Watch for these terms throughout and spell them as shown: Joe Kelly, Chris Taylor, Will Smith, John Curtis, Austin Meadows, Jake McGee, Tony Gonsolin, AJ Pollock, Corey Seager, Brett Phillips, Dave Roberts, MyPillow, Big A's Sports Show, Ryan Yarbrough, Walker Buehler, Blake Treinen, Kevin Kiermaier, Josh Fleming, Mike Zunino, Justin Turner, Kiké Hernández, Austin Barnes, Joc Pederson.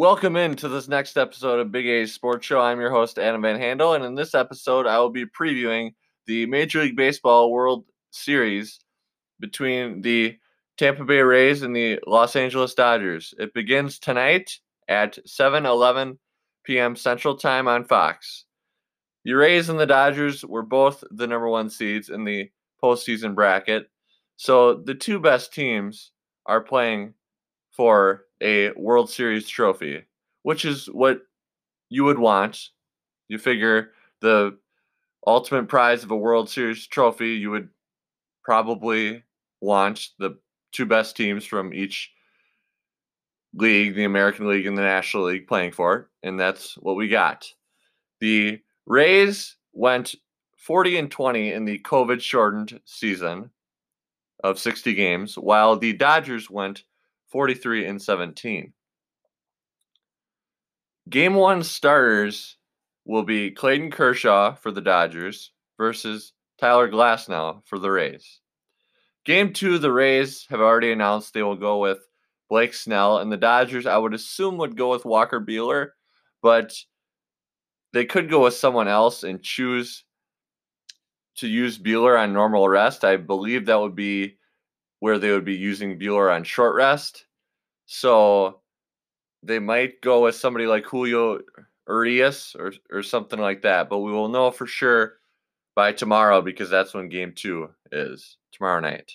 Welcome into this next episode of Big A's Sports Show. I'm your host, Adam Van Handel, and in this episode, I will be previewing the Major League Baseball World Series between the Tampa Bay Rays and the Los Angeles Dodgers. It begins tonight at 7:11 p.m. Central Time on Fox. The Rays and the Dodgers were both the number one seeds in the postseason bracket, so the two best teams are playing for a World Series trophy, which is what you would want. You figure the ultimate prize of a World Series trophy, you would probably want the two best teams from each league, the American League and the National League, playing for it, and that's what we got. The Rays went 40-20 in the COVID-shortened season of 60 games, while the Dodgers went 43-17. Game one starters will be Clayton Kershaw for the Dodgers versus Tyler Glasnow for the Rays. Game two, the Rays have already announced they will go with Blake Snell, and the Dodgers, I would assume, would go with Walker Buehler, but they could go with someone else and choose to use Buehler on normal rest. I believe that would be where they would be using Buehler on short rest. So they might go with somebody like Julio Urías or something like that. But we will know for sure by tomorrow, because that's when game two is, tomorrow night.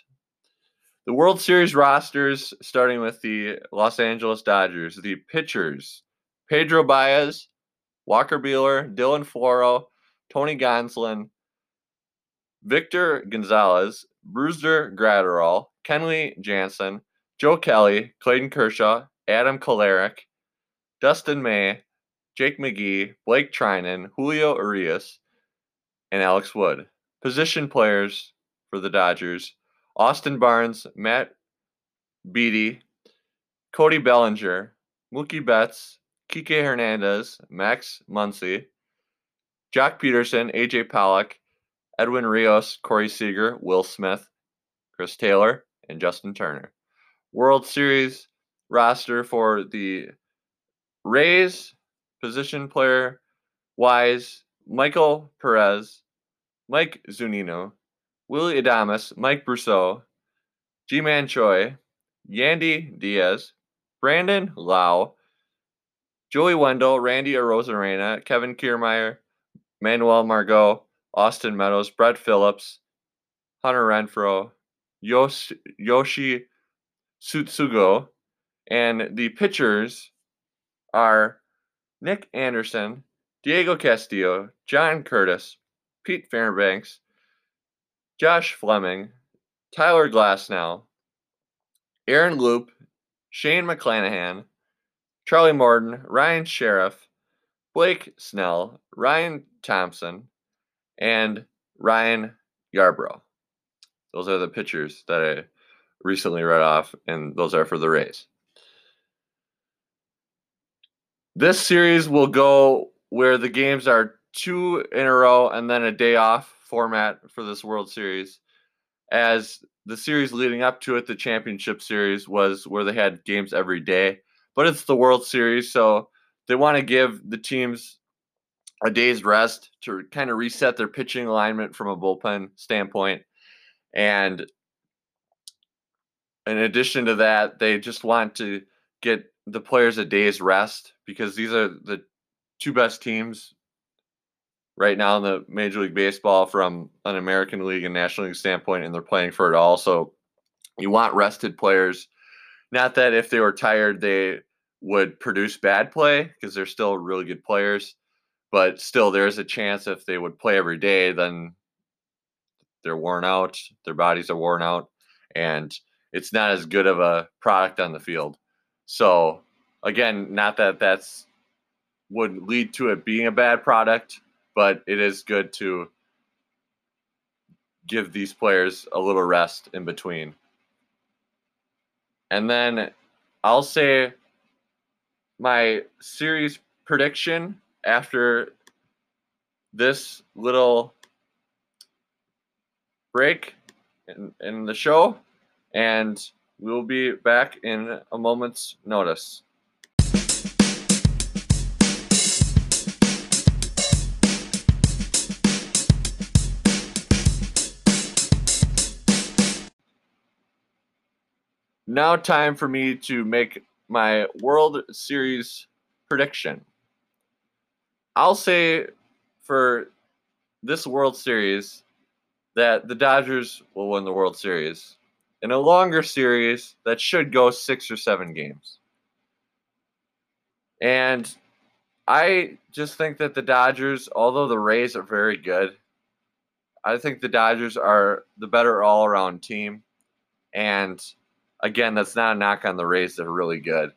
The World Series rosters, starting with the Los Angeles Dodgers. The pitchers, Pedro Baez, Walker Buehler, Dylan Floro, Tony Gonsolin, Victor Gonzalez, Bruiser Graterol, Kenley Jansen, Joe Kelly, Clayton Kershaw, Adam Kolarek, Dustin May, Jake McGee, Blake Treinen, Julio Urías, and Alex Wood. Position players for the Dodgers: Austin Barnes, Matt Beaty, Cody Bellinger, Mookie Betts, Kiké Hernández, Max Muncy, Joc Pederson, AJ Pollock, Edwin Rios, Corey Seager, Will Smith, Chris Taylor, and Justin Turner. World Series roster for the Rays, position player wise: Michael Perez, Mike Zunino, Willy Adames, Mike Brousseau, G-Man Choi, Yandy Diaz, Brandon Lau, Joey Wendell, Randy Arozarena, Kevin Kiermaier, Manuel Margot, Austin Meadows, Brett Phillips, Hunter Renfro, Yoshi Tsutsugo, and the pitchers are Nick Anderson, Diego Castillo, John Curtis, Pete Fairbanks, Josh Fleming, Tyler Glasnow, Aaron Loop, Shane McClanahan, Charlie Morton, Ryan Sheriff, Blake Snell, Ryan Thompson, and Ryan Yarbrough. Those are the pitchers that I recently read off, and those are for the Rays. This series will go where the games are two in a row and then a day off format for this World Series. As the series leading up to it, the championship series, was where they had games every day. But it's the World Series, so they want to give the teams a day's rest to kind of reset their pitching alignment from a bullpen standpoint. And in addition to that, they just want to get the players a day's rest, because these are the two best teams right now in the Major League Baseball from an American League and National League standpoint, and they're playing for it all. So you want rested players. Not that if they were tired, they would produce bad play, because they're still really good players. But still, there is a chance if they would play every day, then they're worn out, their bodies are worn out, and it's not as good of a product on the field. So, again, not that that's would lead to it being a bad product, but it is good to give these players a little rest in between. And then I'll say my series prediction after this little break in the show, and we'll be back in a moment's notice. Now time for me to make my World Series prediction. I'll say for this World Series that the Dodgers will win the World Series in a longer series that should go 6 or 7 games. And I just think that the Dodgers, although the Rays are very good, I think the Dodgers are the better all-around team. And again, that's not a knock on the Rays. They're really good.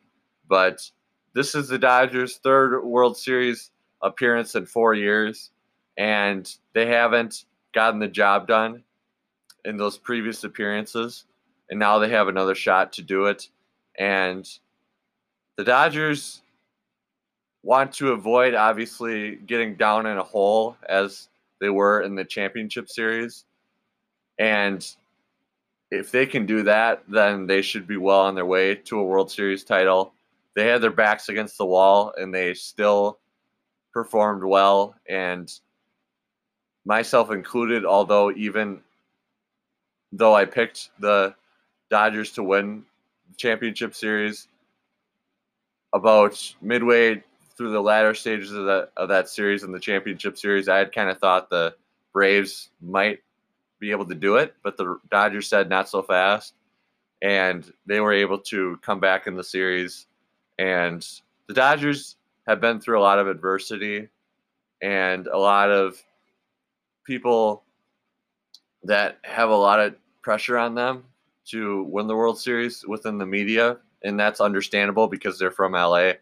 But this is the Dodgers' third World Series appearance in 4 years, and they haven't gotten the job done in those previous appearances, and now they have another shot to do it. And the Dodgers want to avoid, obviously, getting down in a hole as they were in the championship series. And if they can do that, then they should be well on their way to a World Series title. They had their backs against the wall, and they still performed well, and myself included, although even though I picked the Dodgers to win the championship series, about midway through the latter stages of that series and the championship series, I had kind of thought the Braves might be able to do it, but the Dodgers said not so fast, and they were able to come back in the series. And the Dodgers have been through a lot of adversity and a lot of people that have a lot of pressure on them to win the World Series within the media, and that's understandable because they're from LA.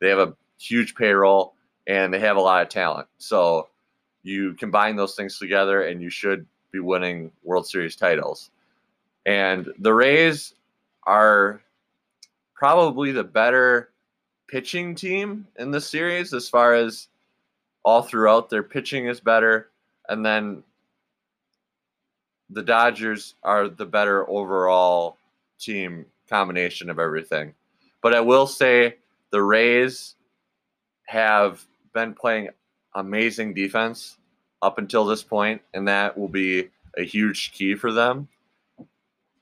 They have a huge payroll, and they have a lot of talent. So you combine those things together, and you should be winning World Series titles. And the Rays are probably the better pitching team in this series, as far as all throughout their pitching is better, and then the Dodgers are the better overall team combination of everything. But I will say the Rays have been playing amazing defense up until this point, and that will be a huge key for them.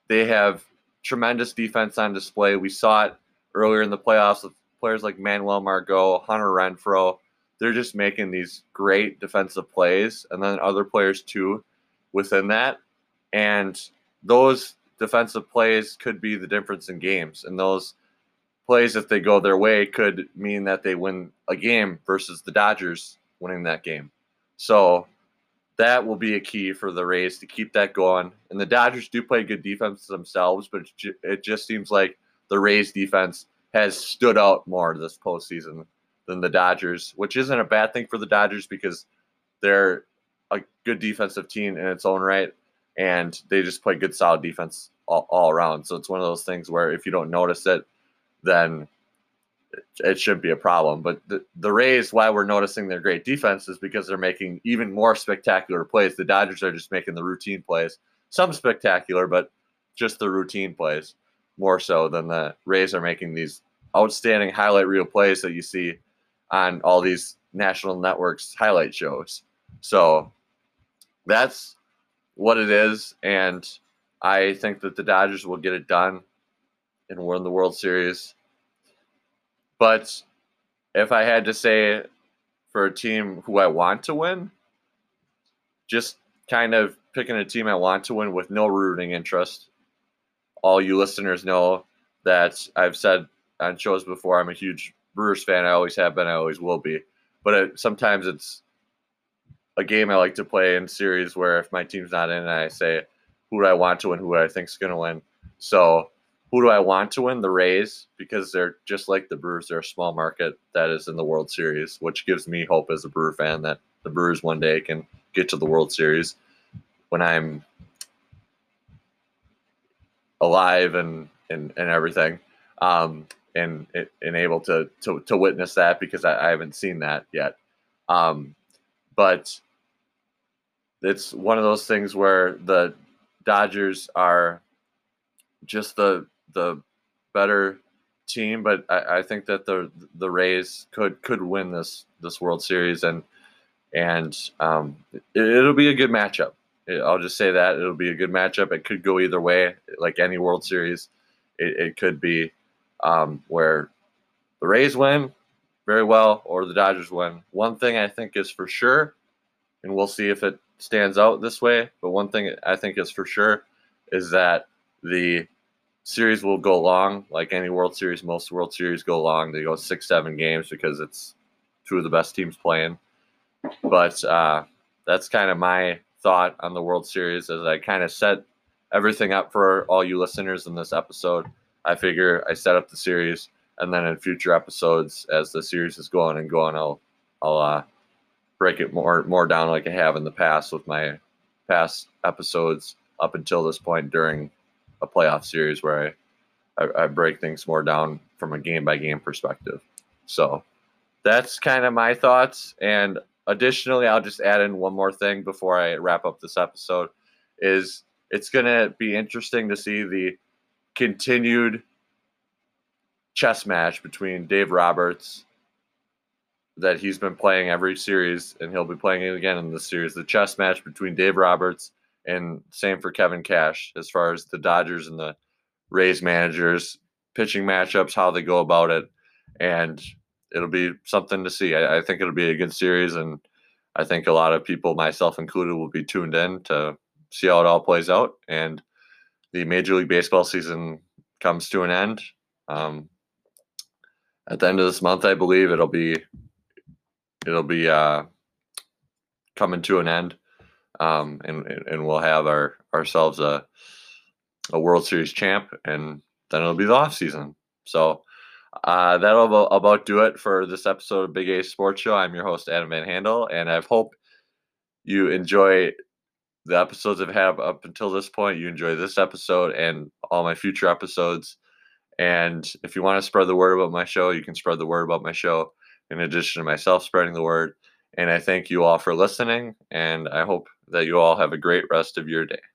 They have tremendous defense on display. We saw it earlier in the playoffs with players like Manuel Margot, Hunter Renfro. They're just making these great defensive plays, and then other players too within that. And those defensive plays could be the difference in games. And those plays, if they go their way, could mean that they win a game versus the Dodgers winning that game. So that will be a key for the Rays to keep that going. And the Dodgers do play good defense themselves, but it just seems like the Rays defense has stood out more this postseason than the Dodgers, which isn't a bad thing for the Dodgers because they're a good defensive team in its own right, and they just play good, solid defense all around. So it's one of those things where if you don't notice it, then it shouldn't be a problem. But the Rays, why we're noticing their great defense is because they're making even more spectacular plays. The Dodgers are just making the routine plays, some spectacular, but just the routine plays more so than the Rays are making these outstanding highlight reel plays that you see on all these national networks highlight shows. So that's what it is, and I think that the Dodgers will get it done and win the World Series. But if I had to say for a team who I want to win, just kind of picking a team I want to win with no rooting interest. All you listeners know that I've said on shows before, I'm a huge Brewers fan. I always have been. I always will be. But sometimes it's a game I like to play in series where if my team's not in, I say, who do I want to win? Who do I think's going to win? So who do I want to win? The Rays, because they're just like the Brewers. They're a small market that is in the World Series, which gives me hope as a Brewer fan that the Brewers one day can get to the World Series when I'm alive and everything. And able to witness that because I haven't seen that yet. But it's one of those things where the Dodgers are just the better team, but I think that the Rays could win this World Series, and it'll be a good matchup. I'll just say that it'll be a good matchup. It could go either way, like any World Series. it could be where the Rays win very well or the Dodgers win. One thing I think is for sure, and we'll see if it stands out this way, but one thing I think is for sure is that the series will go long. Like any World Series, most World Series go long. They go 6-7 games because it's two of the best teams playing. But that's kind of my thought on the World Series as I kind of set everything up for all you listeners in this episode. I figure I set up the series, and then in future episodes as the series is going and going, I'll break it more down like I have in the past with my past episodes up until this point during a playoff series where I break things more down from a game-by-game perspective. So that's kind of my thoughts. And additionally, I'll just add in one more thing before I wrap up this episode, is it's going to be interesting to see the continued chess match between Dave Roberts that he's been playing every series, and he'll be playing it again in this series, the chess match between Dave Roberts and same for Kevin Cash as far as the Dodgers and the Rays managers, pitching matchups, how they go about it. And it'll be something to see. I think it'll be a good series, and I think a lot of people, myself included, will be tuned in to see how it all plays out. And the Major League Baseball season comes to an end. At the end of this month, I believe it'll be coming to an end. And we'll have ourselves a World Series champ, and then it'll be the off season. So that'll about do it for this episode of Big A's Sports Show. I'm your host, Adam Van Handel, and I hope you enjoy the episodes I've had up until this point. You enjoy this episode and all my future episodes. And if you want to spread the word about my show, you can spread the word about my show in addition to myself spreading the word. And I thank you all for listening, and I hope that you all have a great rest of your day.